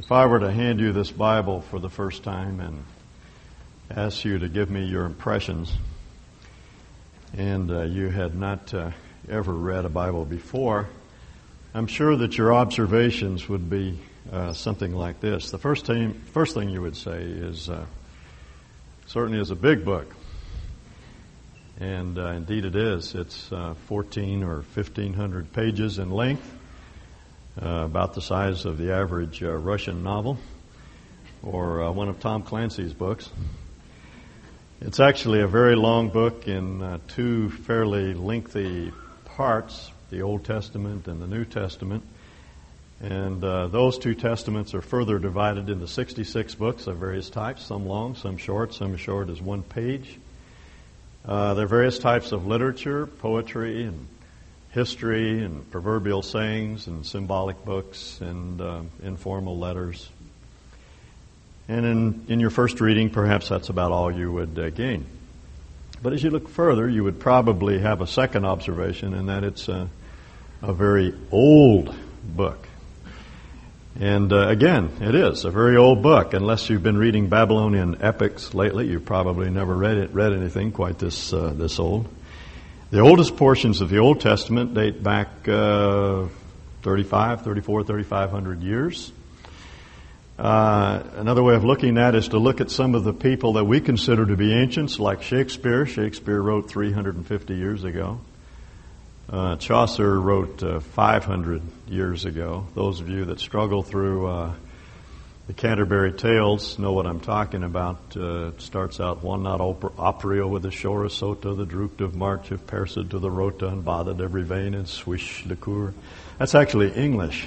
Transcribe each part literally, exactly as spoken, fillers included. If I were to hand you this Bible for the first time and ask you to give me your impressions, and uh, you had not uh, ever read a Bible before, I'm sure that your observations would be uh, something like this. The first thing, first thing you would say is, uh, certainly is a big book. And uh, indeed it is. It's uh, fourteen or fifteen hundred pages in length, uh, about the size of the average uh, Russian novel, or uh, one of Tom Clancy's books. It's actually a very long book in uh, two fairly lengthy parts, the Old Testament and the New Testament. And uh, those two testaments are further divided into sixty-six books of various types, some long, some short, some as short as one page. Uh, there are various types of literature, poetry and history and proverbial sayings and symbolic books and uh, informal letters. And in, in your first reading, perhaps that's about all you would uh, gain. But as you look further, you would probably have a second observation, and that it's a, a very old book. And uh, again, it is a very old book. Unless you've been reading Babylonian epics lately, you've probably never read it, read anything quite this uh, this old. The oldest portions of the Old Testament date back uh, thirty-five, thirty-four, thirty-five hundred years. Uh, another way of looking at it is to look at some of the people that we consider to be ancients, like Shakespeare. Shakespeare wrote three hundred fifty years ago. Uh, Chaucer wrote uh, five hundred years ago. Those of you that struggle through uh, the Canterbury Tales know what I'm talking about. Uh, it starts out, one not op- oprio with the shore of Sota, the drooped of March of Persa to the Rota, and bothered every vein, and swish the cour. That's actually English.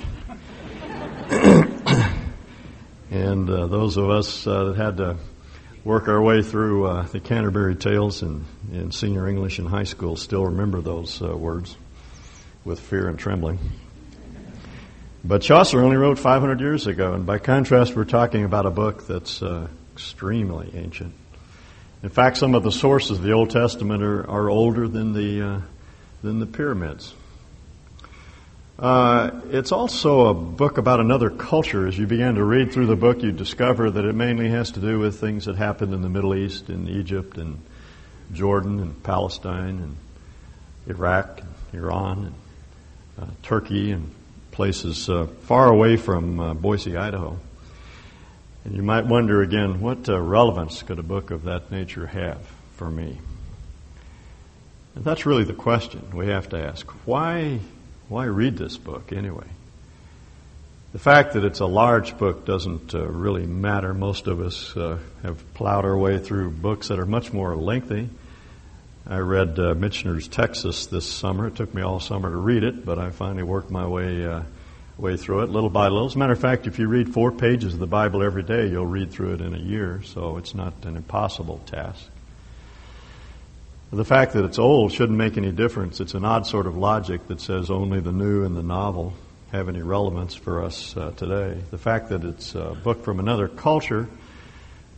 And uh, those of us uh, that had to work our way through uh, the Canterbury Tales in, in senior English in high school still remember those uh, words with fear and trembling. But Chaucer only wrote five hundred years ago, and by contrast, we're talking about a book that's uh, extremely ancient. In fact, some of the sources of the Old Testament are, are older than the uh, than the pyramids. Uh, it's also a book about another culture. As you begin to read through the book, you discover that it mainly has to do with things that happened in the Middle East, in Egypt, and Jordan, and Palestine, and Iraq, and Iran, and uh, Turkey, and places uh, far away from uh, Boise, Idaho. And you might wonder again, what uh, relevance could a book of that nature have for me? And that's really the question we have to ask. Why... Why read this book anyway? The fact that it's a large book doesn't uh, really matter. Most of us uh, have plowed our way through books that are much more lengthy. I read uh, Michener's Texas this summer. It took me all summer to read it, but I finally worked my way uh, way through it, little by little. As a matter of fact, if you read four pages of the Bible every day, you'll read through it in a year, so it's not an impossible task. The fact that it's old shouldn't make any difference. It's an odd sort of logic that says only the new and the novel have any relevance for us uh, today. The fact that it's a book from another culture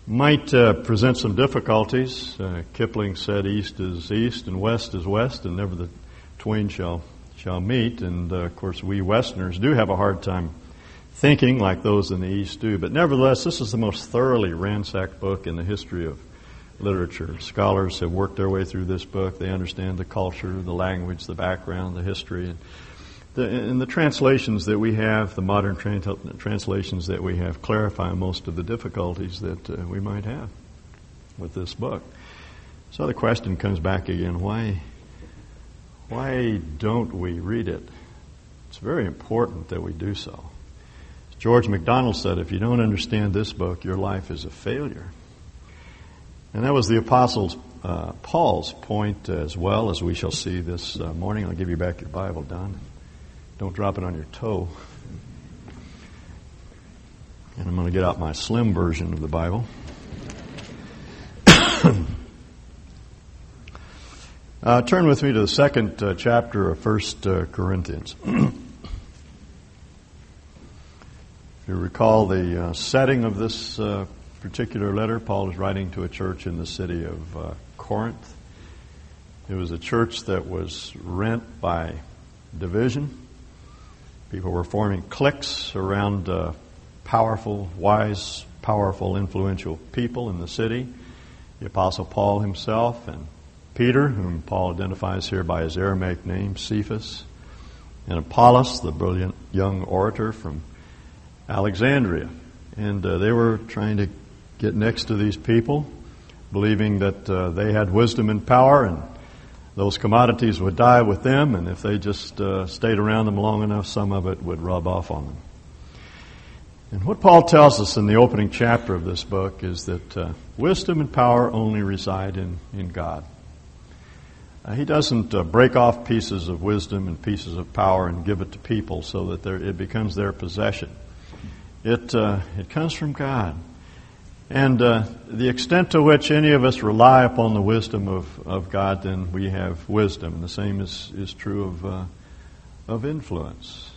might uh, present some difficulties. Uh, Kipling said east is east and west is west, and never the twain shall shall meet. And, uh, of course, we Westerners do have a hard time thinking like those in the East do. But nevertheless, this is the most thoroughly ransacked book in the history of literature. Scholars have worked their way through this book. They understand the culture, the language, the background, the history, and the, and the translations that we have, the modern trans- translations that we have, clarify most of the difficulties that uh, we might have with this book. So the question comes back again, why, why don't we read it? It's very important that we do so. As George MacDonald said, if you don't understand this book, your life is a failure. And that was the Apostle uh, Paul's point as well, as we shall see this uh, morning. I'll give you back your Bible, Don. Don't drop it on your toe. And I'm going to get out my slim version of the Bible. uh, turn with me to the second uh, chapter of First uh, Corinthians. If you recall the uh, setting of this uh particular letter, Paul is writing to a church in the city of uh, Corinth. It was a church that was rent by division. People were forming cliques around uh, powerful, wise, powerful, influential people in the city. The Apostle Paul himself and Peter, whom Paul identifies here by his Aramaic name, Cephas, and Apollos, the brilliant young orator from Alexandria. And uh, they were trying to get next to these people, believing that uh, they had wisdom and power, and those commodities would die with them, and if they just uh, stayed around them long enough, some of it would rub off on them. And what Paul tells us in the opening chapter of this book is that uh, wisdom and power only reside in, in God. Uh, he doesn't uh, break off pieces of wisdom and pieces of power and give it to people so that there, it becomes their possession. It, uh, it comes from God. And uh, the extent to which any of us rely upon the wisdom of, of God, then we have wisdom. And the same is, is true of uh, of influence.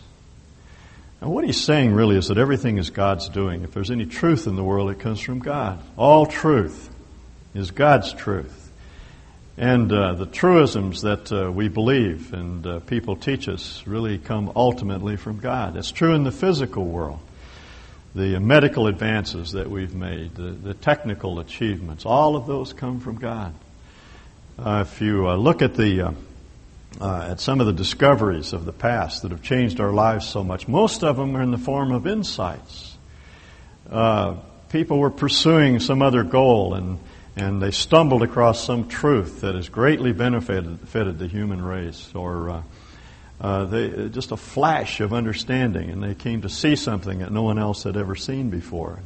Now, what he's saying really is that everything is God's doing. If there's any truth in the world, it comes from God. All truth is God's truth. And uh, the truisms that uh, we believe and uh, people teach us really come ultimately from God. It's true in the physical world. The medical advances that we've made, the, the technical achievements, all of those come from God. Uh, if you uh, look at the uh, uh, at some of the discoveries of the past that have changed our lives so much, most of them are in the form of insights. Uh, people were pursuing some other goal, and and they stumbled across some truth that has greatly benefited fitted the human race, or Uh, Uh, they, just a flash of understanding, and they came to see something that no one else had ever seen before.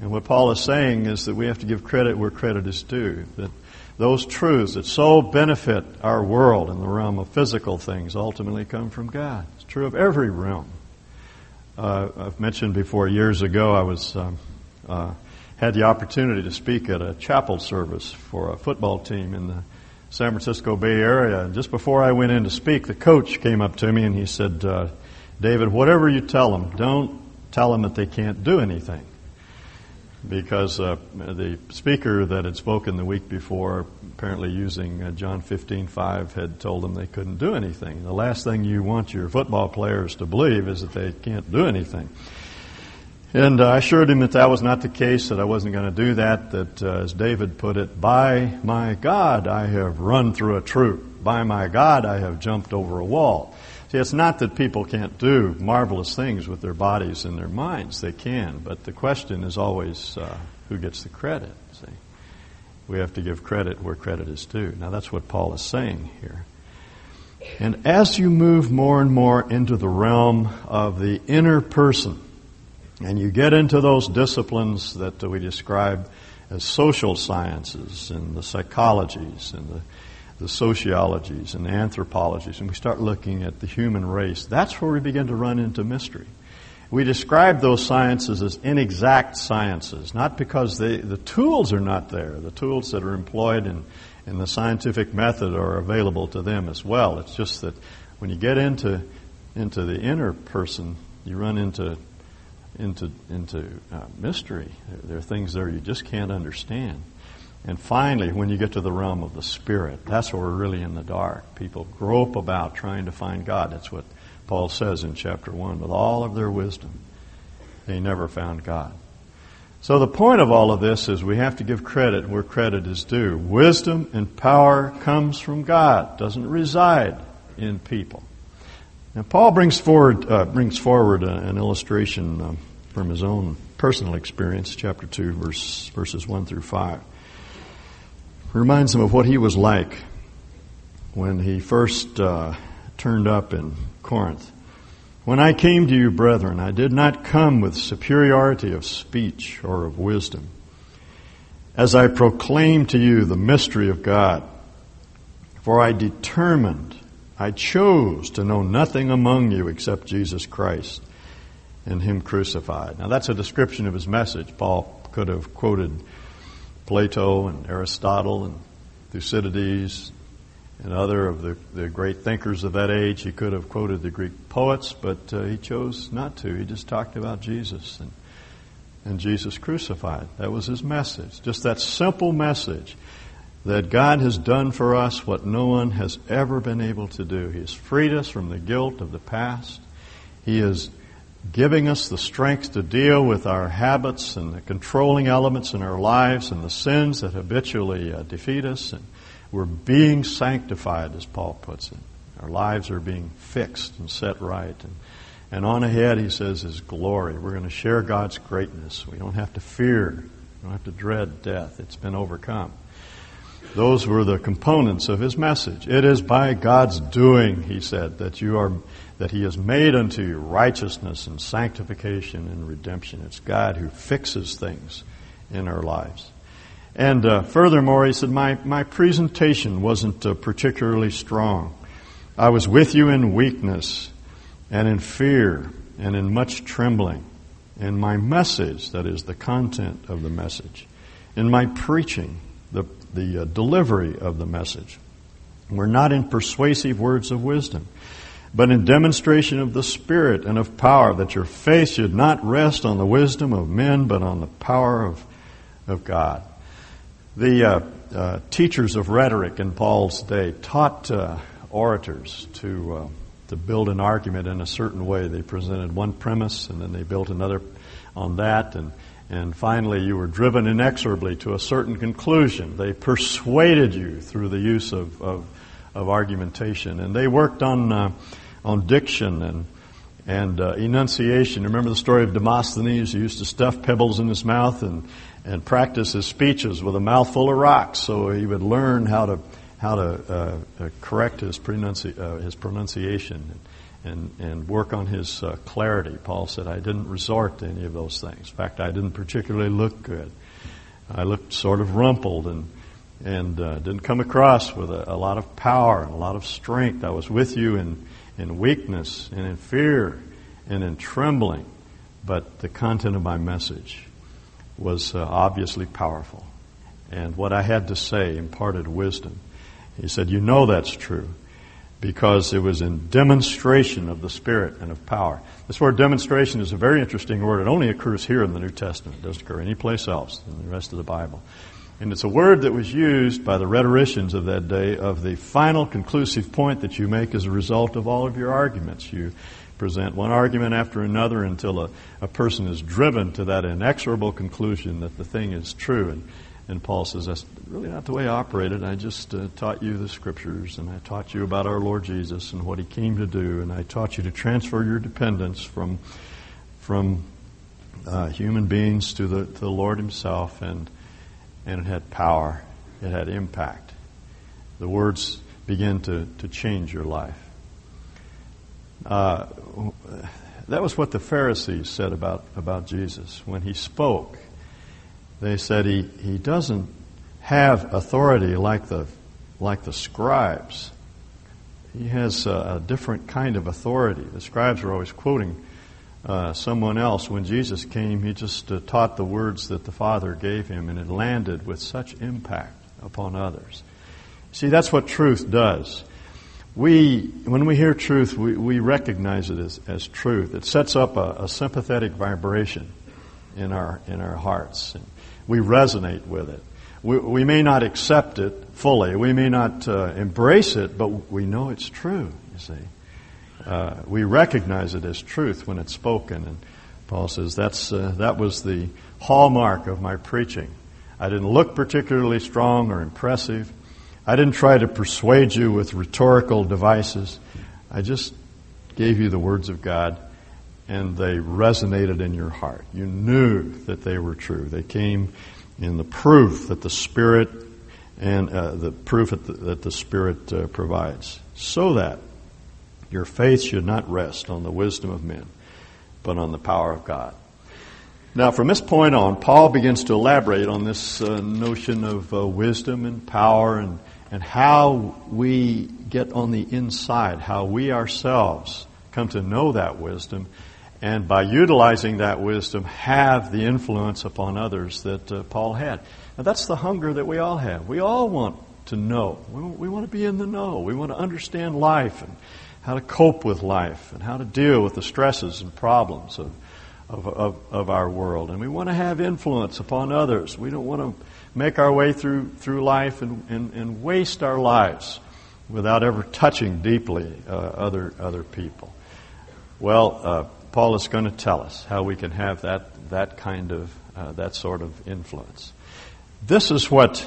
And what Paul is saying is that we have to give credit where credit is due, that those truths that so benefit our world in the realm of physical things ultimately come from God. It's true of every realm. Uh, I've mentioned before, years ago, I was um, uh, had the opportunity to speak at a chapel service for a football team in the San Francisco Bay Area. And just before I went in to speak, the coach came up to me and he said, uh, David, whatever you tell them, don't tell them that they can't do anything. Because uh, the speaker that had spoken the week before, apparently using uh, John fifteen five, had told them they couldn't do anything. The last thing you want your football players to believe is that they can't do anything. And uh, I assured him that that was not the case, that I wasn't going to do that, that uh, as David put it, by my God I have run through a troop. By my God I have jumped over a wall. See, it's not that people can't do marvelous things with their bodies and their minds. They can, but the question is always uh, who gets the credit. See, we have to give credit where credit is due. Now that's what Paul is saying here. And as you move more and more into the realm of the inner person, and you get into those disciplines that we describe as social sciences and the psychologies and the, the sociologies and the anthropologies, and we start looking at the human race, that's where we begin to run into mystery. We describe those sciences as inexact sciences, not because they, the tools are not there. The tools that are employed in, in the scientific method are available to them as well. It's just that when you get into into the inner person, you run into into into uh, mystery. There, there are things there you just can't understand. And finally, when you get to the realm of the spirit, that's where we're really in the dark. People grope about trying to find God. That's what Paul says in chapter one. With all of their wisdom, they never found God. So the point of all of this is we have to give credit where credit is due. Wisdom and power comes from God, doesn't reside in people. Now, Paul brings forward uh, brings forward uh, an illustration um, from his own personal experience, chapter two, verse, verses one through five. Reminds him of what he was like when he first uh, turned up in Corinth. When I came to you, brethren, I did not come with superiority of speech or of wisdom, as I proclaimed to you the mystery of God. For I determined, I chose to know nothing among you except Jesus Christ and Him crucified. Now that's a description of his message. Paul could have quoted Plato and Aristotle and Thucydides and other of the, the great thinkers of that age. He could have quoted the Greek poets, but uh, he chose not to. He just talked about Jesus and, and Jesus crucified. That was his message. Just that simple message. That God has done for us what no one has ever been able to do. He has freed us from the guilt of the past. He has giving us the strength to deal with our habits and the controlling elements in our lives and the sins that habitually uh, defeat us. And we're being sanctified, as Paul puts it. Our lives are being fixed and set right. And, and on ahead, he says, is glory. We're going to share God's greatness. We don't have to fear. We don't have to dread death. It's been overcome. Those were the components of his message. It is by God's doing, he said, that you are, that he has made unto you righteousness and sanctification and redemption. It's God who fixes things in our lives. And uh, furthermore, he said, my, my presentation wasn't uh, particularly strong. I was with you in weakness and in fear and in much trembling. In my message, that is the content of the message, in my preaching, the the uh, delivery of the message, were not in persuasive words of wisdom, but in demonstration of the Spirit and of power, that your faith should not rest on the wisdom of men, but on the power of, of God. The uh, uh, teachers of rhetoric in Paul's day taught uh, orators to uh, to build an argument in a certain way. They presented one premise, and then they built another on that, and And finally, you were driven inexorably to a certain conclusion. They persuaded you through the use of, of, of argumentation. And they worked on uh, on diction and and uh, enunciation. Remember the story of Demosthenes, who used to stuff pebbles in his mouth and, and practice his speeches with a mouthful of rocks, so he would learn how to how to uh, uh, correct his pronunci- uh, his pronunciation. And, and work on his uh, clarity. Paul said, I didn't resort to any of those things. In fact, I didn't particularly look good. I looked sort of rumpled and and uh, didn't come across with a, a lot of power and a lot of strength. I was with you in, in weakness and in fear and in trembling. But the content of my message was uh, obviously powerful. And what I had to say imparted wisdom. He said, you know that's true, because it was in demonstration of the Spirit and of power. This word demonstration is a very interesting word. It only occurs here in the New Testament. It doesn't occur anyplace else in the rest of the Bible. And it's a word that was used by the rhetoricians of that day of the final conclusive point that you make as a result of all of your arguments. You present one argument after another until a, a person is driven to that inexorable conclusion that the thing is true. And And Paul says, that's really not the way I operated. I just uh, taught you the Scriptures, and I taught you about our Lord Jesus and what he came to do, and I taught you to transfer your dependence from from uh, human beings to the, to the Lord himself, and and it had power. It had impact. The words begin to, to change your life. Uh, that was what the Pharisees said about, about Jesus when he spoke. They said he, he doesn't have authority like the like the scribes. He has a, a different kind of authority. The scribes were always quoting uh, someone else. When Jesus came, he just uh, taught the words that the Father gave him, and it landed with such impact upon others. See, that's what truth does. We, when we hear truth, we, we recognize it as, as truth. It sets up a, a sympathetic vibration in our in our hearts, and we resonate with it. We, we may not accept it fully. We may not uh, embrace it, but we know it's true, you see. Uh, we recognize it as truth when it's spoken. And Paul says, that's uh, that was the hallmark of my preaching. I didn't look particularly strong or impressive. I didn't try to persuade you with rhetorical devices. I just gave you the words of God, and they resonated in your heart. You knew that they were true. They came in the proof that the Spirit and uh, the proof that the, that the Spirit uh, provides, so that your faith should not rest on the wisdom of men, but on the power of God. Now, from this point on, Paul begins to elaborate on this uh, notion of uh, wisdom and power, and and how we get on the inside, how we ourselves come to know that wisdom, and by utilizing that wisdom, have the influence upon others that uh, Paul had. Now, that's the hunger that we all have. We all want to know. We, we want to be in the know. We want to understand life and how to cope with life and how to deal with the stresses and problems of, of, of, of our world. And we want to have influence upon others. We don't want to make our way through, through life and, and, and waste our lives without ever touching deeply uh, other, other people. Well, uh, Paul is going to tell us how we can have that that kind of uh, that sort of influence. This is what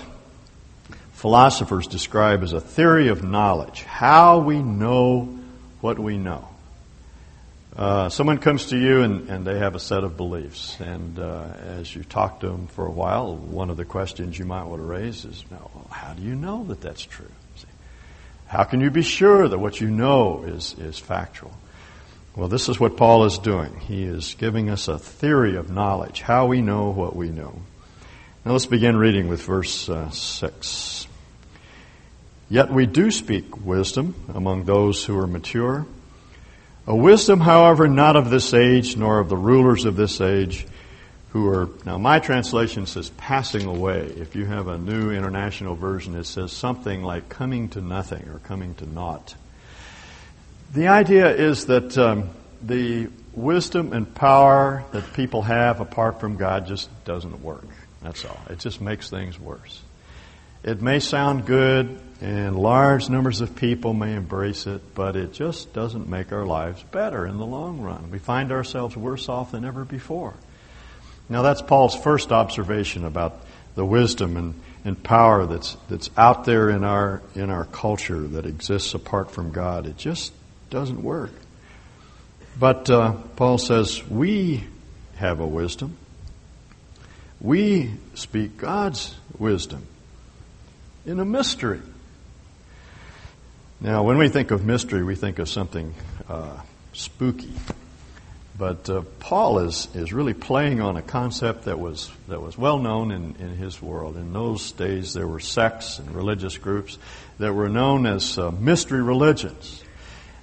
philosophers describe as a theory of knowledge, how we know what we know. Uh, someone comes to you and, and they have a set of beliefs, and uh, as you talk to them for a while, one of the questions you might want to raise is, "Now, how do you know that that's true? See, how can you be sure that what you know is, is factual?" Well, this is what Paul is doing. He is giving us a theory of knowledge, how we know what we know. Now let's begin reading with verse uh, six. "Yet we do speak wisdom among those who are mature, a wisdom, however, not of this age, nor of the rulers of this age, who are..." Now, my translation says "passing away." If you have a New International Version, it says something like "coming to nothing" or "coming to naught." The idea is that um, the wisdom and power that people have apart from God just doesn't work. That's all. It just makes things worse. It may sound good, and large numbers of people may embrace it, but it just doesn't make our lives better in the long run. We find ourselves worse off than ever before. Now, that's Paul's first observation about the wisdom and, and power that's that's out there in our in our culture that exists apart from God. It just doesn't work. But uh, Paul says we have a wisdom. We speak God's wisdom in a mystery. Now, when we think of mystery, we think of something uh, spooky. But uh, Paul is, is really playing on a concept that was that was well known in, in his world. In those days, there were sects and religious groups that were known as uh, mystery religions.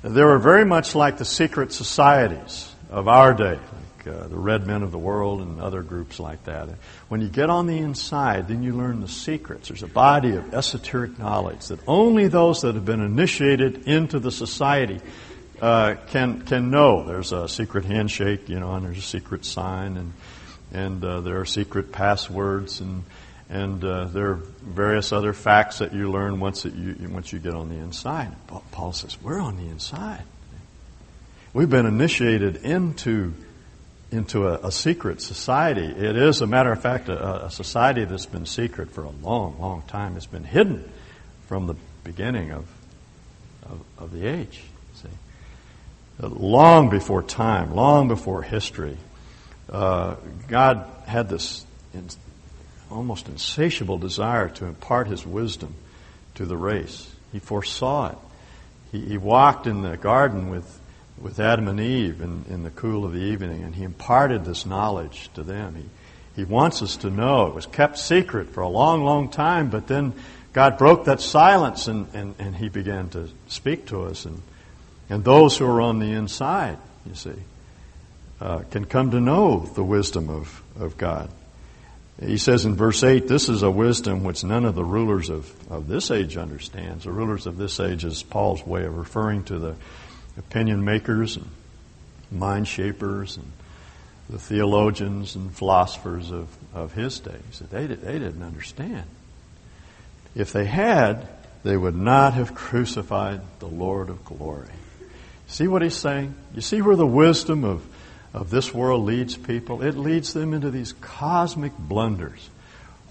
They were very much like the secret societies of our day, like uh, the Red Men of the World and other groups like that. When you get on the inside, then you learn the secrets. There's a body of esoteric knowledge that only those that have been initiated into the society Uh, can can know. There's a secret handshake, you know, and there's a secret sign, and and uh, there are secret passwords, and and uh, there are various other facts that you learn once that you once you get on the inside. Paul says we're on the inside. We've been initiated into into a, a secret society. It is, a matter of fact, a, a society that's been secret for a long, long time. It's been hidden from the beginning of of, of the age. Long before time, long before history, uh, God had this in, almost insatiable desire to impart His wisdom to the race. He foresaw it. He, he walked in the garden with, with Adam and Eve in, in the cool of the evening, and He imparted this knowledge to them. He, he wants us to know. It was kept secret for a long, long time, but then God broke that silence, and, and, and He began to speak to us, and And those who are on the inside, you see, uh, can come to know the wisdom of, of God. He says in verse eight, "This is a wisdom which none of the rulers of, of this age understands." The rulers of this age is Paul's way of referring to the opinion makers and mind shapers and the theologians and philosophers of, of his days. They, they didn't understand. If they had, they would not have crucified the Lord of glory. See what he's saying? You see where the wisdom of, of this world leads people? It leads them into these cosmic blunders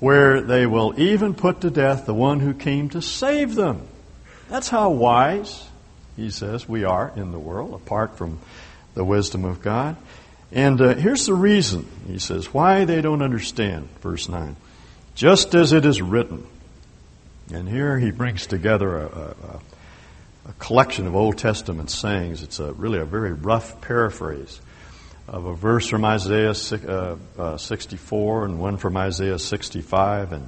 where they will even put to death the one who came to save them. That's how wise, he says, we are in the world apart from the wisdom of God. And uh, here's the reason, he says, why they don't understand. Verse nine, "Just as it is written." And here he brings together a... a, a A collection of Old Testament sayings. It's a, really a very rough paraphrase of a verse from Isaiah sixty-four and one from Isaiah sixty-five, and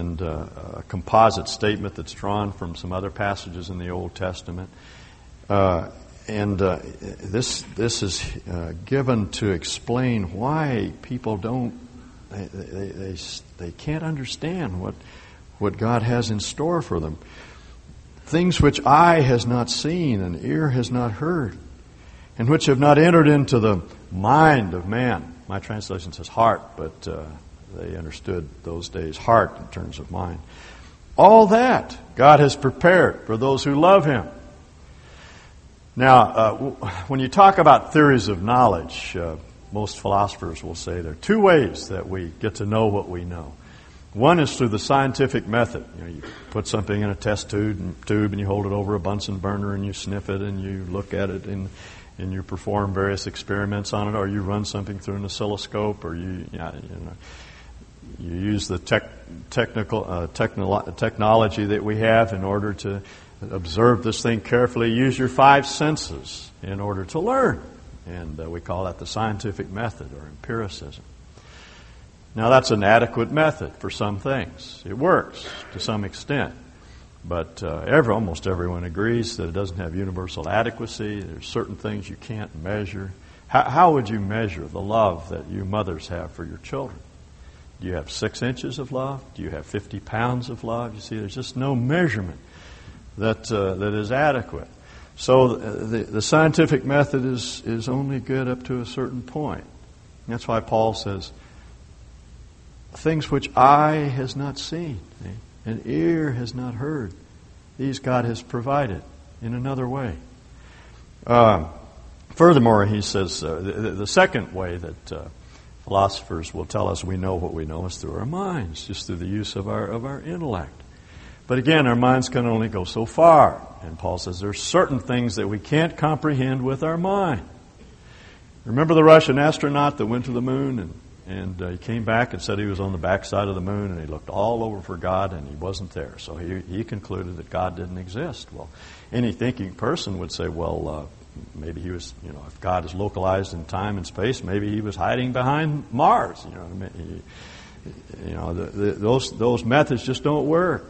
and uh, a composite statement that's drawn from some other passages in the Old Testament. Uh, and uh, this this is uh, given to explain why people don't they they they, they can't understand what what God has in store for them. "Things which eye has not seen and ear has not heard, and which have not entered into the mind of man." My translation says heart, but uh, they understood those days heart in terms of mind. "All that God has prepared for those who love Him." Now, uh, w- when you talk about theories of knowledge, uh, most philosophers will say there are two ways that we get to know what we know. One is through the scientific method. You know, you put something in a test tube and, tube and you hold it over a Bunsen burner and you sniff it and you look at it and and you perform various experiments on it, or you run something through an oscilloscope, or you you know, you use the tech, technical uh, technolo- technology that we have in order to observe this thing carefully. Use your five senses in order to learn, and uh, we call that the scientific method or empiricism. Now, that's an adequate method for some things. It works to some extent. But uh, every, almost everyone agrees that it doesn't have universal adequacy. There's certain things you can't measure. How, how would you measure the love that you mothers have for your children? Do you have six inches of love? Do you have fifty pounds of love? You see, there's just no measurement that uh, that is adequate. So the, the scientific method is, is only good up to a certain point. And that's why Paul says, things which eye has not seen, and ear has not heard, these God has provided in another way. Uh, furthermore, he says, uh, the, the second way that uh, philosophers will tell us we know what we know is through our minds, just through the use of our of our intellect. But again, our minds can only go so far. And Paul says there are certain things that we can't comprehend with our mind. Remember the Russian astronaut that went to the moon and And uh, he came back and said he was on the backside of the moon, and he looked all over for God, and he wasn't there. So he, he concluded that God didn't exist. Well, any thinking person would say, well, uh, maybe he was, you know, if God is localized in time and space, maybe he was hiding behind Mars. You know, what I mean? He, you know, the, the, those those methods just don't work.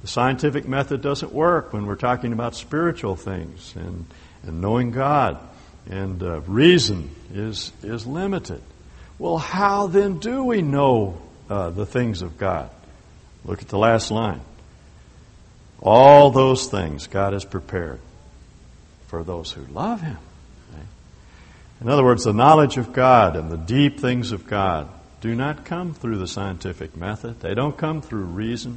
The scientific method doesn't work when we're talking about spiritual things and and knowing God, and uh, reason is is limited. Well, how then do we know uh, the things of God? Look at the last line. All those things God has prepared for those who love Him. Right? In other words, the knowledge of God and the deep things of God do not come through the scientific method. They don't come through reason.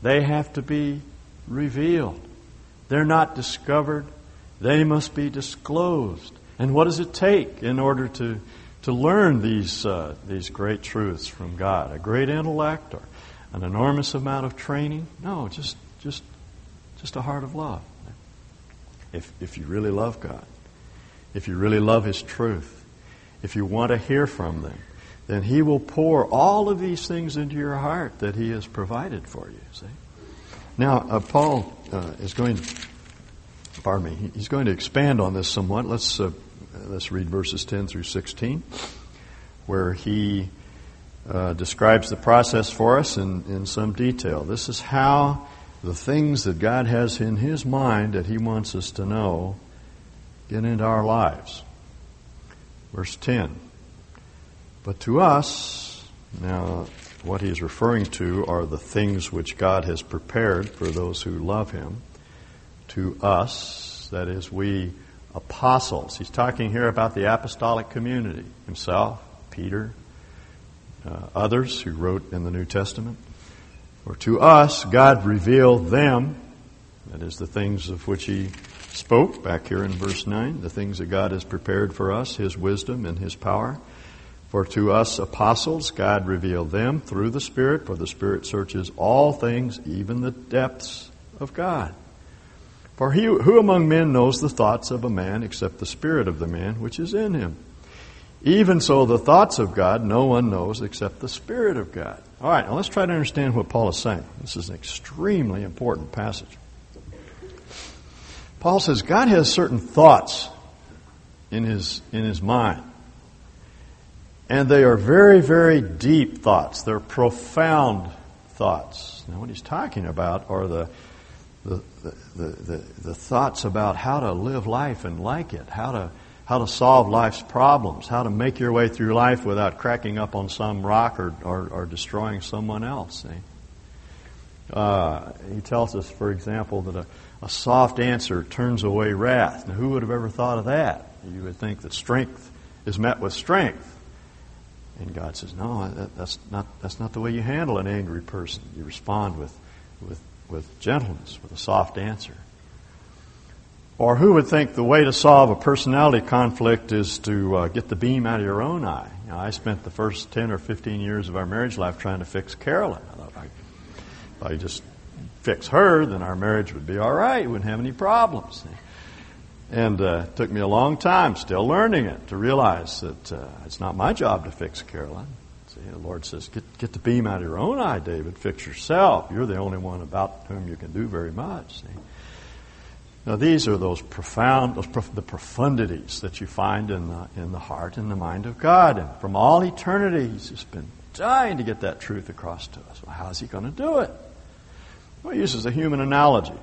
They have to be revealed. They're not discovered. They must be disclosed. And what does it take in order to to learn these uh, these great truths from God? A great intellect or an enormous amount of training? No, just just just a heart of love. If if you really love God, if you really love His truth, if you want to hear from them, then He will pour all of these things into your heart that He has provided for you. See? Now, uh, Paul uh, is going. Pardon me. He's going to expand on this somewhat. Let's. Uh, Let's read verses ten through sixteen, where he uh, describes the process for us in, in some detail. This is how the things that God has in His mind that He wants us to know get into our lives. Verse ten, but to us, now what he's referring to are the things which God has prepared for those who love Him. To us, that is, we apostles. He's talking here about the apostolic community, himself, Peter, uh, others who wrote in the New Testament. For to us, God revealed them, that is the things of which He spoke back here in verse nine, the things that God has prepared for us, His wisdom and His power. For to us apostles, God revealed them through the Spirit, for the Spirit searches all things, even the depths of God. For he, who among men knows the thoughts of a man except the spirit of the man which is in him? Even so, the thoughts of God no one knows except the Spirit of God. All right, now let's try to understand what Paul is saying. This is an extremely important passage. Paul says God has certain thoughts in his in his mind. And they are very, very deep thoughts. They're profound thoughts. Now what he's talking about are the The, the the the thoughts about how to live life and like it, how to how to solve life's problems, how to make your way through life without cracking up on some rock or or, or destroying someone else. See? Uh, he tells us, for example, that a, a soft answer turns away wrath. Now, who would have ever thought of that? You would think that strength is met with strength. And God says, no, that, that's not that's not the way you handle an angry person. You respond with with with gentleness, with a soft answer. Or who would think the way to solve a personality conflict is to uh, get the beam out of your own eye? You know, I spent the first ten or fifteen years of our marriage life trying to fix Carolyn. I thought, if I just fix her, then our marriage would be all right. We wouldn't have any problems. And uh, it took me a long time, still learning it, to realize that uh, it's not my job to fix Carolyn. See, the Lord says, get, get the beam out of your own eye, David. Fix yourself. You're the only one about whom you can do very much. See? Now, these are those profound, those prof- the profundities that you find in the, in the heart and the mind of God. And from all eternity, He's just been dying to get that truth across to us. Well, how's He going to do it? Well, He uses a human analogy.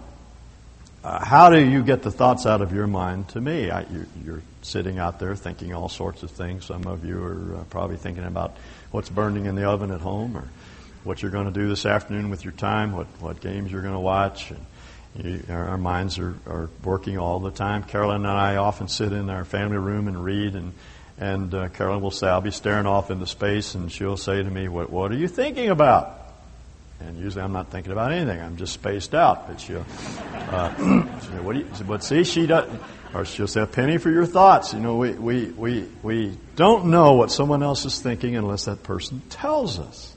Uh, how do you get the thoughts out of your mind to me? I, you, you're sitting out there thinking all sorts of things. Some of you are uh, probably thinking about what's burning in the oven at home, or what you're going to do this afternoon with your time, what, what games you're going to watch, and You, our minds are, are working all the time. Carolyn and I often sit in our family room and read, and and uh, Carolyn will say, I'll be staring off into space, and she'll say to me, what, what are you thinking about? And usually I'm not thinking about anything. I'm just spaced out. But she'll, uh, she'll say, what do you, but see, she does, or she'll say, a penny for your thoughts. You know, we, we, we, we don't know what someone else is thinking unless that person tells us.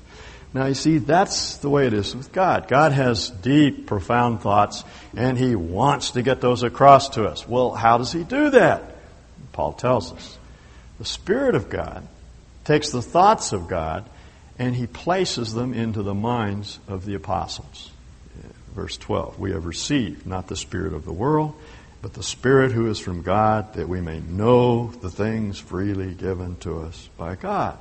Now, you see, that's the way it is with God. God has deep, profound thoughts, and He wants to get those across to us. Well, how does He do that? Paul tells us. The Spirit of God takes the thoughts of God, and He places them into the minds of the apostles. Verse twelve, we have received not the Spirit of the world, but the Spirit who is from God, that we may know the things freely given to us by God.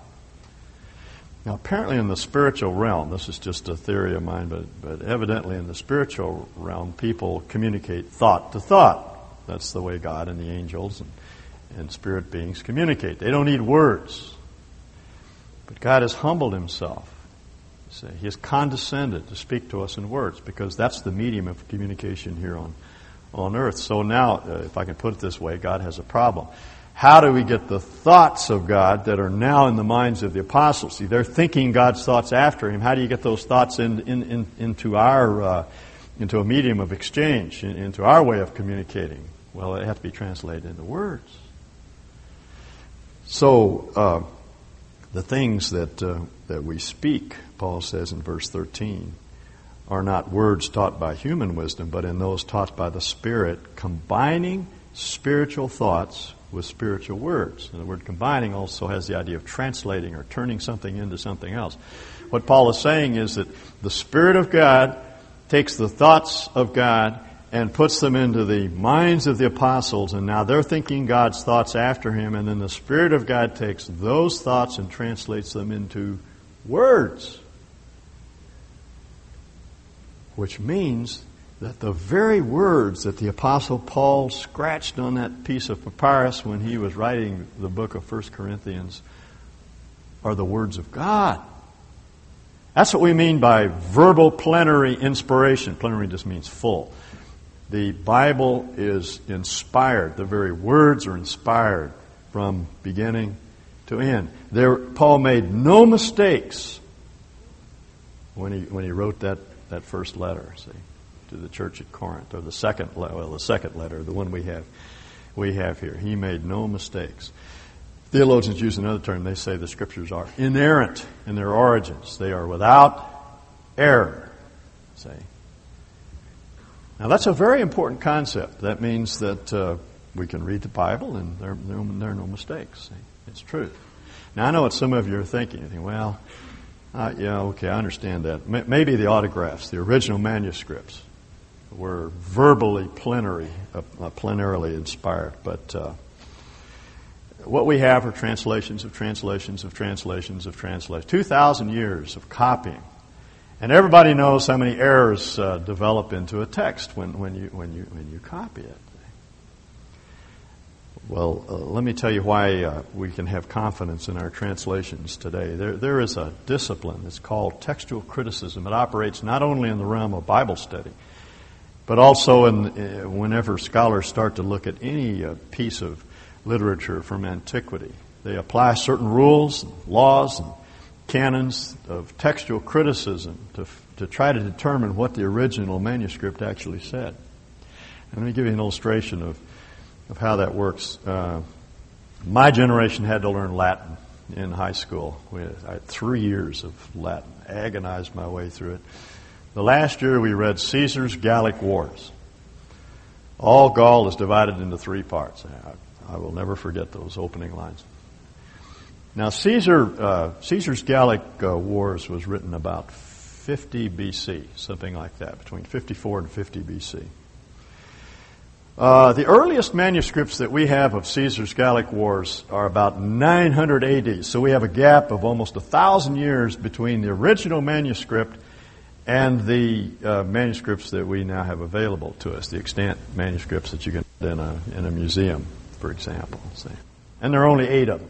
Now, apparently in the spiritual realm, this is just a theory of mine, but, but evidently in the spiritual realm, people communicate thought to thought. That's the way God and the angels and, and spirit beings communicate. They don't need words. But God has humbled Himself. See, He has condescended to speak to us in words, because that's the medium of communication here on, on earth. So now, uh, if I can put it this way, God has a problem. How do we get the thoughts of God that are now in the minds of the apostles? See, they're thinking God's thoughts after Him. How do you get those thoughts in, in, in, into our uh, into a medium of exchange, in, into our way of communicating? Well, they have to be translated into words. So uh, the things that uh, that we speak, Paul says in verse thirteen, are not words taught by human wisdom, but in those taught by the Spirit, combining spiritual thoughts with spiritual words. And the word combining also has the idea of translating or turning something into something else. What Paul is saying is that the Spirit of God takes the thoughts of God and puts them into the minds of the apostles, and now they're thinking God's thoughts after Him, and then the Spirit of God takes those thoughts and translates them into words, which means that the very words that the Apostle Paul scratched on that piece of papyrus when he was writing the book of First Corinthians are the words of God. That's what we mean by verbal plenary inspiration. Plenary just means full. The Bible is inspired. The very words are inspired from beginning to end. There, Paul made no mistakes when he when he wrote that, that first letter, see, to the church at Corinth, or the second, well, the second letter, the one we have, we have here. He made no mistakes. Theologians use another term. They say the Scriptures are inerrant in their origins. They are without error. See, now that's a very important concept. That means that uh, we can read the Bible and there, there are no mistakes. See? It's truth. Now I know what some of you are thinking. You think, well, uh, yeah, okay, I understand that. Maybe the autographs, the original manuscripts, were verbally plenary, uh, uh, plenarily inspired. But uh, what we have are translations of translations of translations of translations. two thousand years of copying. And everybody knows how many errors uh, develop into a text when, when, you, when, you, when you copy it. Well, uh, let me tell you why uh, we can have confidence in our translations today. There, there is a discipline that's called textual criticism. It operates not only in the realm of Bible study, but also in, uh, whenever scholars start to look at any uh, piece of literature from antiquity. They apply certain rules, and laws, and canons of textual criticism to, to try to determine what the original manuscript actually said. Let me give you an illustration of, of how that works. Uh, my generation had to learn Latin in high school. We had, I had three years of Latin. Agonized my way through it. The last year we read Caesar's Gallic Wars. All Gaul is divided into three parts. I, I will never forget those opening lines. Now, Caesar, uh, Caesar's Gallic uh, Wars was written about fifty B C, something like that, between fifty-four and fifty B C. Uh, the earliest manuscripts that we have of Caesar's Gallic Wars are about nine hundred A D, so we have a gap of almost a thousand years between the original manuscript and the uh, manuscripts that we now have available to us, the extant manuscripts that you can get in a, in a museum, for example. See? And there are only eight of them.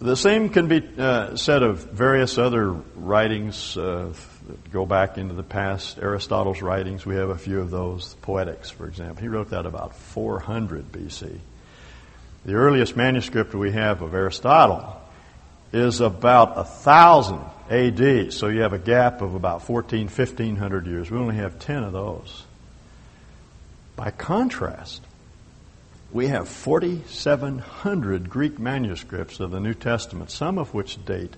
The same can be uh, said of various other writings uh, that go back into the past. Aristotle's writings, we have a few of those. Poetics, for example. He wrote that about four hundred B C. The earliest manuscript we have of Aristotle is about one thousand A D, so you have a gap of about fourteen, fifteen hundred years. We only have ten of those. By contrast, we have forty-seven hundred Greek manuscripts of the New Testament, some of which date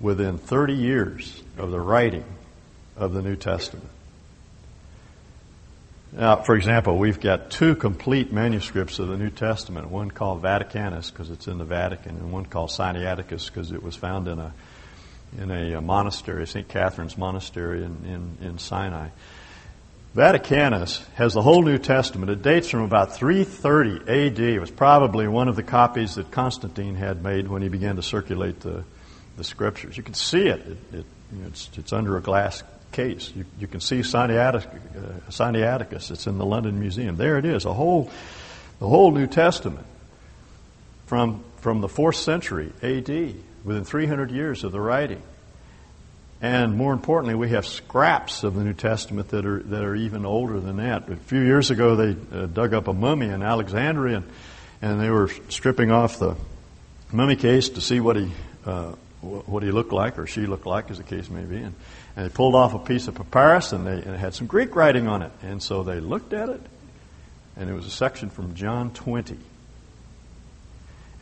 within thirty years of the writing of the New Testament. Now, for example, we've got two complete manuscripts of the New Testament, one called Vaticanus because it's in the Vatican, and one called Sinaiticus because it was found in a in a monastery, Saint Catherine's Monastery in, in, in Sinai. Vaticanus has the whole New Testament. It dates from about three thirty A D. It was probably one of the copies that Constantine had made when he began to circulate the, the scriptures. You can see it. it, it you know, it's, it's under a glass case. You, you can see Sinaiticus, uh, Sinaiticus. It's in the London Museum. There it is, a whole, the whole New Testament from, from the fourth century A D, within three hundred years of the writing. And more importantly, we have scraps of the New Testament that are that are even older than that. A few years ago, they uh, dug up a mummy in Alexandria, and, and they were stripping off the mummy case to see what he uh, what he looked like or she looked like, as the case may be. And, and they pulled off a piece of papyrus, and they and it had some Greek writing on it. And so they looked at it, and it was a section from John twenty.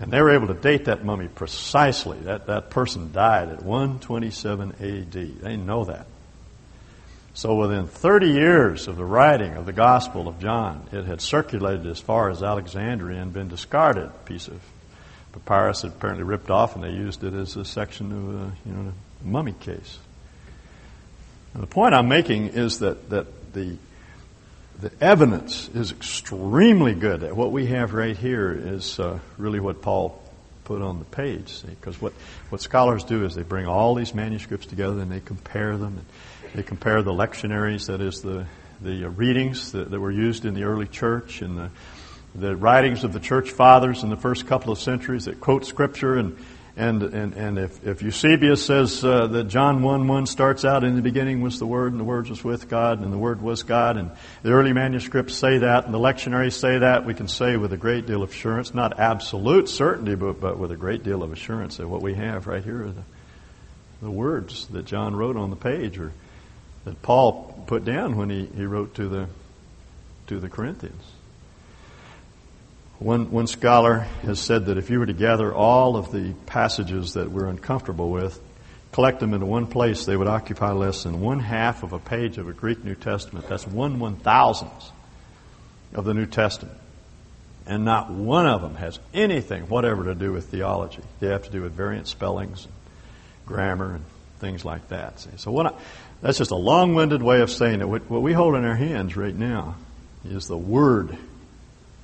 And they were able to date that mummy precisely. That that person died at one twenty-seven A D. They know that. So within thirty years of the writing of the Gospel of John, it had circulated as far as Alexandria and been discarded. A piece of papyrus had apparently ripped off, and they used it as a section of a, you know, a mummy case. And the point I'm making is that, that the The evidence is extremely good. That what we have right here is uh, really what Paul put on the page. Because what, what scholars do is they bring all these manuscripts together and they compare them. And they compare the lectionaries, that is the the readings that, that were used in the early church, and the the writings of the church fathers in the first couple of centuries that quote Scripture. And and and, and if, if Eusebius says uh, that John one one starts out, "In the beginning was the Word, and the Word was with God, and the Word was God," and the early manuscripts say that, and the lectionaries say that, we can say with a great deal of assurance, not absolute certainty, but, but with a great deal of assurance, that what we have right here are the, the words that John wrote on the page, or that Paul put down when he, he wrote to the to the Corinthians. One, one scholar has said that if you were to gather all of the passages that we're uncomfortable with, collect them into one place, they would occupy less than one half of a page of a Greek New Testament. That's one one thousandth of the New Testament. And not one of them has anything whatever to do with theology. They have to do with variant spellings, and grammar, and things like that. See? So what I, that's just a long-winded way of saying that what, what we hold in our hands right now is the Word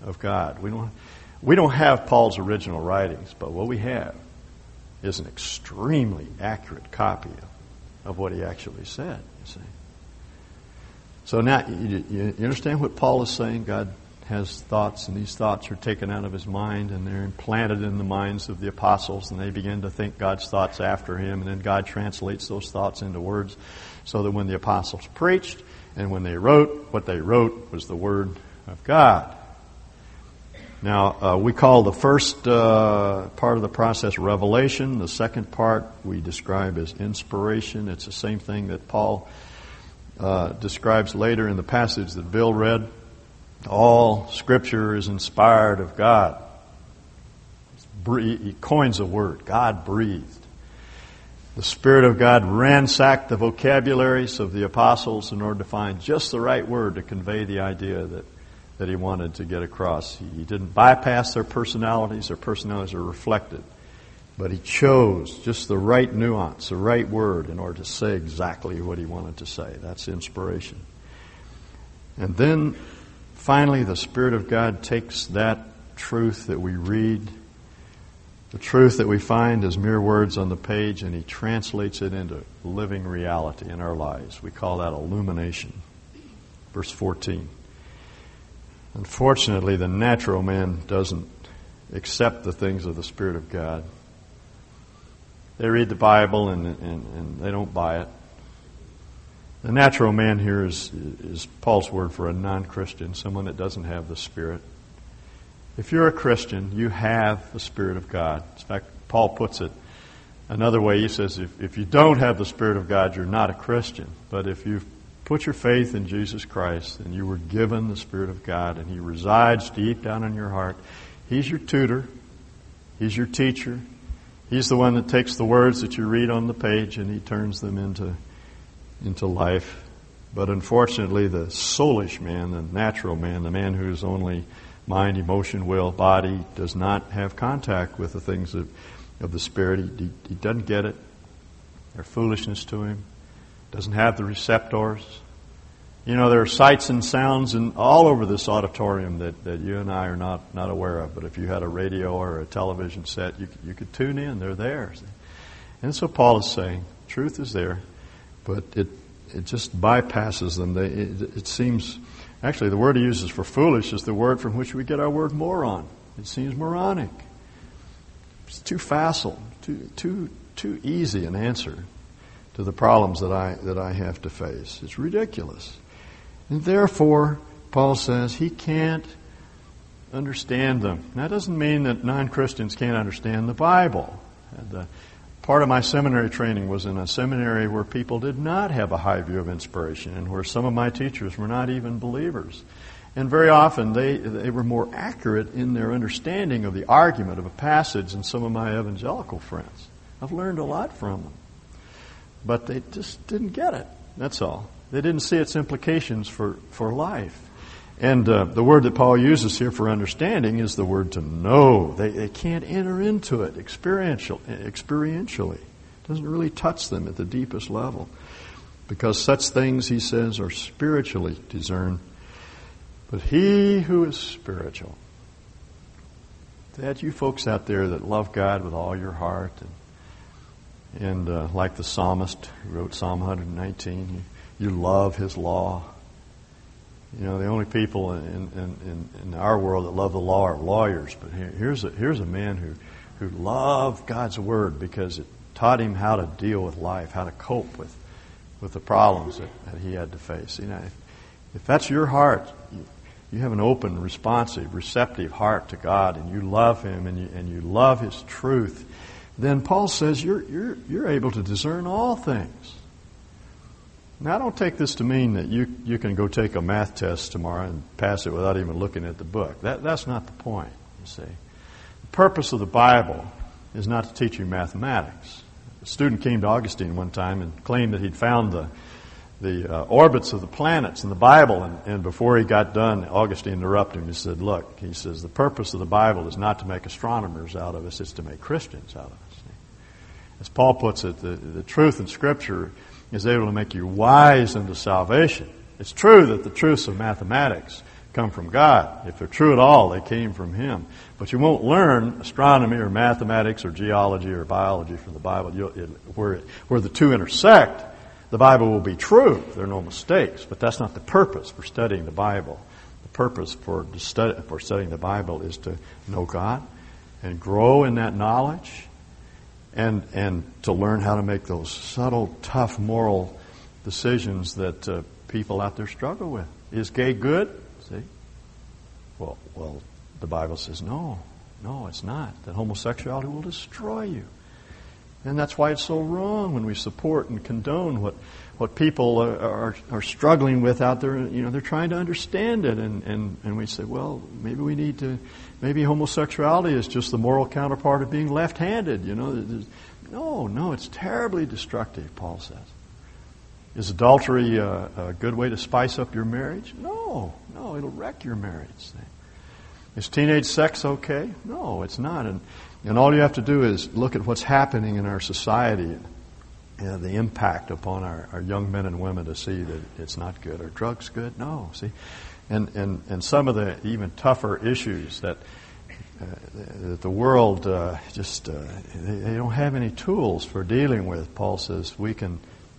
of God. We don't, we don't have Paul's original writings, but what we have is an extremely accurate copy of what he actually said. You see. So now, you, you understand what Paul is saying? God has thoughts, and these thoughts are taken out of his mind, and they're implanted in the minds of the apostles, and they begin to think God's thoughts after him, and then God translates those thoughts into words, so that when the apostles preached, and when they wrote, what they wrote was the Word of God. Now, uh, we call the first uh, part of the process revelation. The second part we describe as inspiration. It's the same thing that Paul uh, describes later in the passage that Bill read All Scripture is inspired of God. He coins a word, God breathed. The Spirit of God ransacked the vocabularies of the apostles in order to find just the right word to convey the idea that, that he wanted to get across. He, he didn't bypass their personalities. Their personalities are reflected. But he chose just the right nuance, the right word, in order to say exactly what he wanted to say. That's inspiration. And then, finally, the Spirit of God takes that truth that we read, the truth that we find as mere words on the page, and he translates it into living reality in our lives. We call that illumination. Verse fourteen. Unfortunately, the natural man doesn't accept the things of the Spirit of God. They read the Bible and, and, and they don't buy it. The natural man here is, is Paul's word for a non-Christian, someone that doesn't have the Spirit. If you're a Christian, you have the Spirit of God. In fact, Paul puts it another way. He says, if, if you don't have the Spirit of God, you're not a Christian. But if you've put your faith in Jesus Christ, then you were given the Spirit of God, and he resides deep down in your heart. He's your tutor. He's your teacher. He's the one that takes the words that you read on the page and he turns them into, into life. But unfortunately, the soulish man, the natural man, the man who is only mind, emotion, will, body, does not have contact with the things of, of the Spirit. He, he doesn't get it. They're foolishness to him. Doesn't have the receptors. You know, there are sights and sounds in, all over this auditorium that, that you and I are not, not aware of. But if you had a radio or a television set, you, you could tune in. They're there. And so Paul is saying, truth is there, but it it just bypasses them. They, it, it seems, actually the word he uses for foolish is the word from which we get our word moron. It seems moronic. It's too facile, too too too easy an answer to the problems that I that I have to face. It's ridiculous. And therefore, Paul says he can't understand them. And that doesn't mean that non-Christians can't understand the Bible. And the, part of my seminary training was in a seminary where people did not have a high view of inspiration and where some of my teachers were not even believers. And very often they, they were more accurate in their understanding of the argument of a passage than some of my evangelical friends. I've learned a lot from them. But they just didn't get it, that's all. They didn't see its implications for, for life. And uh, the word that Paul uses here for understanding is the word to know. They, they can't enter into it experiential, experientially. It doesn't really touch them at the deepest level. Because such things, he says, are spiritually discerned. But he who is spiritual, that you folks out there that love God with all your heart, and, and uh, like the psalmist who wrote Psalm one nineteen, you love his law. You know, the only people in, in, in our world that love the law are lawyers. But here, here's, a, here's a man who, who loved God's word because it taught him how to deal with life, how to cope with, with the problems that, that he had to face. You know, if, if that's your heart, you, you have an open, responsive, receptive heart to God, and you love him and you, and you love his truth, then Paul says you're, you're, you're able to discern all things. Now, I don't take this to mean that you, you can go take a math test tomorrow and pass it without even looking at the book. That, that's not the point, you see. The purpose of the Bible is not to teach you mathematics. A student came to Augustine one time and claimed that he'd found the, the uh, orbits of the planets in the Bible, and, and before he got done, Augustine interrupted him. He said, look, he says, the purpose of the Bible is not to make astronomers out of us, it's to make Christians out of us. As Paul puts it, the, the truth in Scripture is able to make you wise unto salvation. It's true that the truths of mathematics come from God. If they're true at all, they came from him. But you won't learn astronomy or mathematics or geology or biology from the Bible. You'll, it, where, it, where the two intersect, the Bible will be true. There are no mistakes. But that's not the purpose for studying the Bible. The purpose for, study, for studying the Bible is to know God and grow in that knowledge, and and to learn how to make those subtle, tough moral decisions that uh, people out there struggle with. Is gay good? See? Well, well, the Bible says no. No, it's not. That homosexuality will destroy you. And that's why it's so wrong when we support and condone what what people are are, are struggling with out there. You know, they're trying to understand it, and, and, and we say, well, maybe we need to, maybe homosexuality is just the moral counterpart of being left-handed. You know, no, no, it's terribly destructive. Paul says, is adultery a, a good way to spice up your marriage? No, no, it'll wreck your marriage. Is teenage sex okay? No, it's not. And And all you have to do is look at what's happening in our society, and the impact upon our, our young men and women to see that it's not good. Are drugs good? No. See, and and, and some of the even tougher issues that uh, that the world uh, just uh, they, they don't have any tools for dealing with. Paul says we can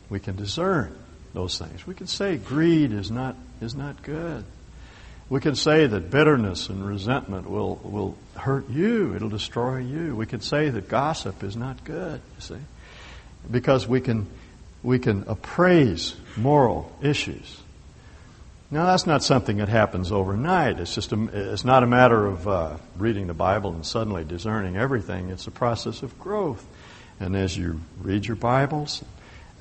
we can discern those things. We can say greed is not is not good. We can say that bitterness and resentment will, will hurt you. It'll destroy you. We can say that gossip is not good, you see, because we can we can appraise moral issues. Now, that's not something that happens overnight. It's just a, it's not a matter of uh, reading the Bible and suddenly discerning everything. It's a process of growth. And as you read your Bibles,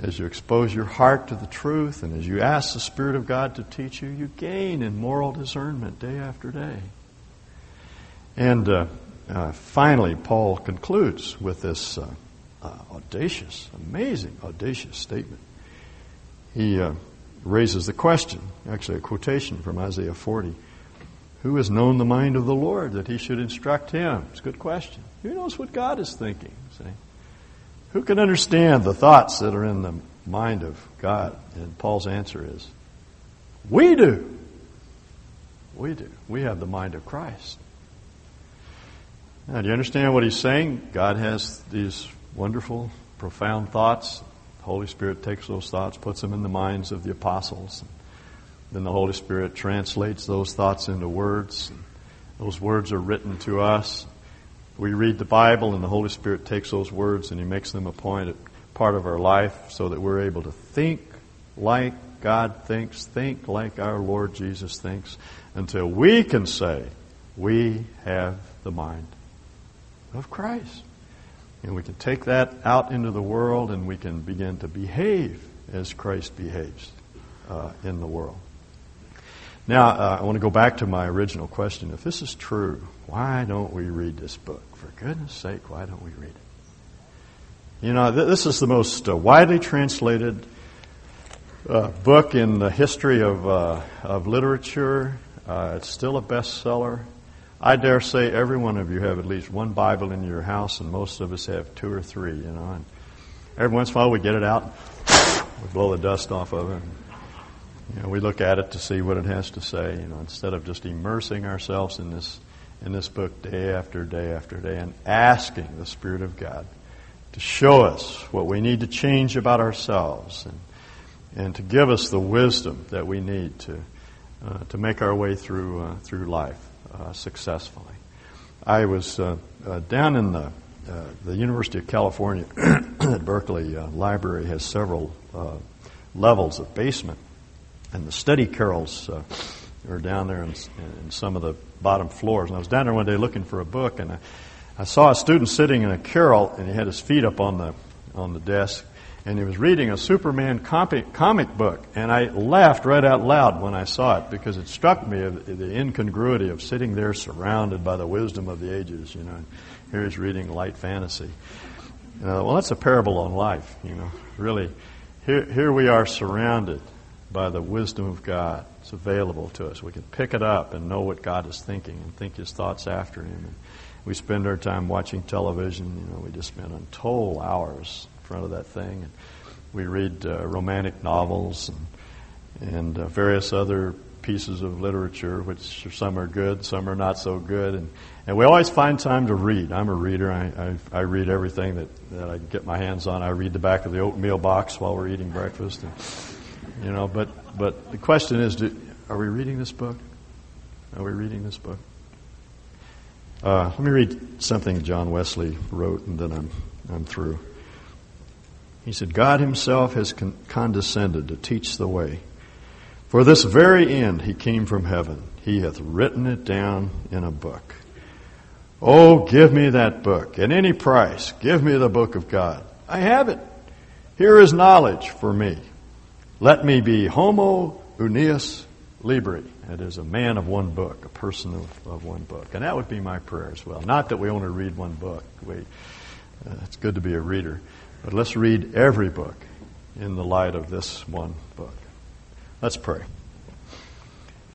as you expose your heart to the truth, and as you ask the Spirit of God to teach you, you gain in moral discernment day after day. And uh, uh, finally, Paul concludes with this uh, uh, audacious, amazing, audacious statement. He uh, raises the question, actually a quotation from Isaiah forty, who has known the mind of the Lord that he should instruct him? It's a good question. Who knows what God is thinking? See? Who can understand the thoughts that are in the mind of God? And Paul's answer is, we do. We do. We have the mind of Christ. Now, do you understand what he's saying? God has these wonderful, profound thoughts. The Holy Spirit takes those thoughts, puts them in the minds of the apostles. And then the Holy Spirit translates those thoughts into words. And those words are written to us. We read the Bible, and the Holy Spirit takes those words and He makes them a point, a part of our life, so that we're able to think like God thinks, think like our Lord Jesus thinks, until we can say, we have the mind of Christ. And we can take that out into the world, and we can begin to behave as Christ behaves uh, in the world. Now, uh, I want to go back to my original question. If this is true, why don't we read this book? For goodness sake, why don't we read it? You know, th- this is the most uh, widely translated uh, book in the history of uh, of literature. Uh, it's still a bestseller. I dare say every one of you have at least one Bible in your house, and most of us have two or three, you know. And every once in a while we get it out, we blow the dust off of it. And, you know, we look at it to see what it has to say, you know, instead of just immersing ourselves in this in this book day after day after day and asking the Spirit of God to show us what we need to change about ourselves and and to give us the wisdom that we need to uh, to make our way through uh, through life uh, successfully. I was uh, uh, down in the uh, the University of California at Berkeley uh, library has several uh, levels of basement. And the study carrels uh, were down there in, in some of the bottom floors. And I was down there one day looking for a book, and I, I saw a student sitting in a carrel, and he had his feet up on the on the desk, and he was reading a Superman comic, comic book. And I laughed right out loud when I saw it, because it struck me of the incongruity of sitting there surrounded by the wisdom of the ages, you know. And here he's reading light fantasy. You know, well, that's a parable on life, you know. Really, here here we are surrounded by the wisdom of God. It's available to us. We can pick it up and know what God is thinking and think His thoughts after Him. And we spend our time watching television. You know, we just spend untold hours in front of that thing. And we read uh, romantic novels and, and uh, various other pieces of literature, which some are good, some are not so good. And, and we always find time to read. I'm a reader. I, I, I read everything that, that I can get my hands on. I read the back of the oatmeal box while we're eating breakfast. And, You know, but, but the question is, do, are we reading this book? Are we reading this book? Uh, let me read something John Wesley wrote, and then I'm I'm through. He said, God Himself has con- condescended to teach the way. For this very end He came from heaven. He hath written it down in a book. Oh, give me that book at any price. Give me the book of God. I have it. Here is knowledge for me. Let me be homo unius libri. That is, a man of one book, a person of, of one book. And that would be my prayer as well. Not that we only read one book. We, uh, it's good to be a reader. But let's read every book in the light of this one book. Let's pray.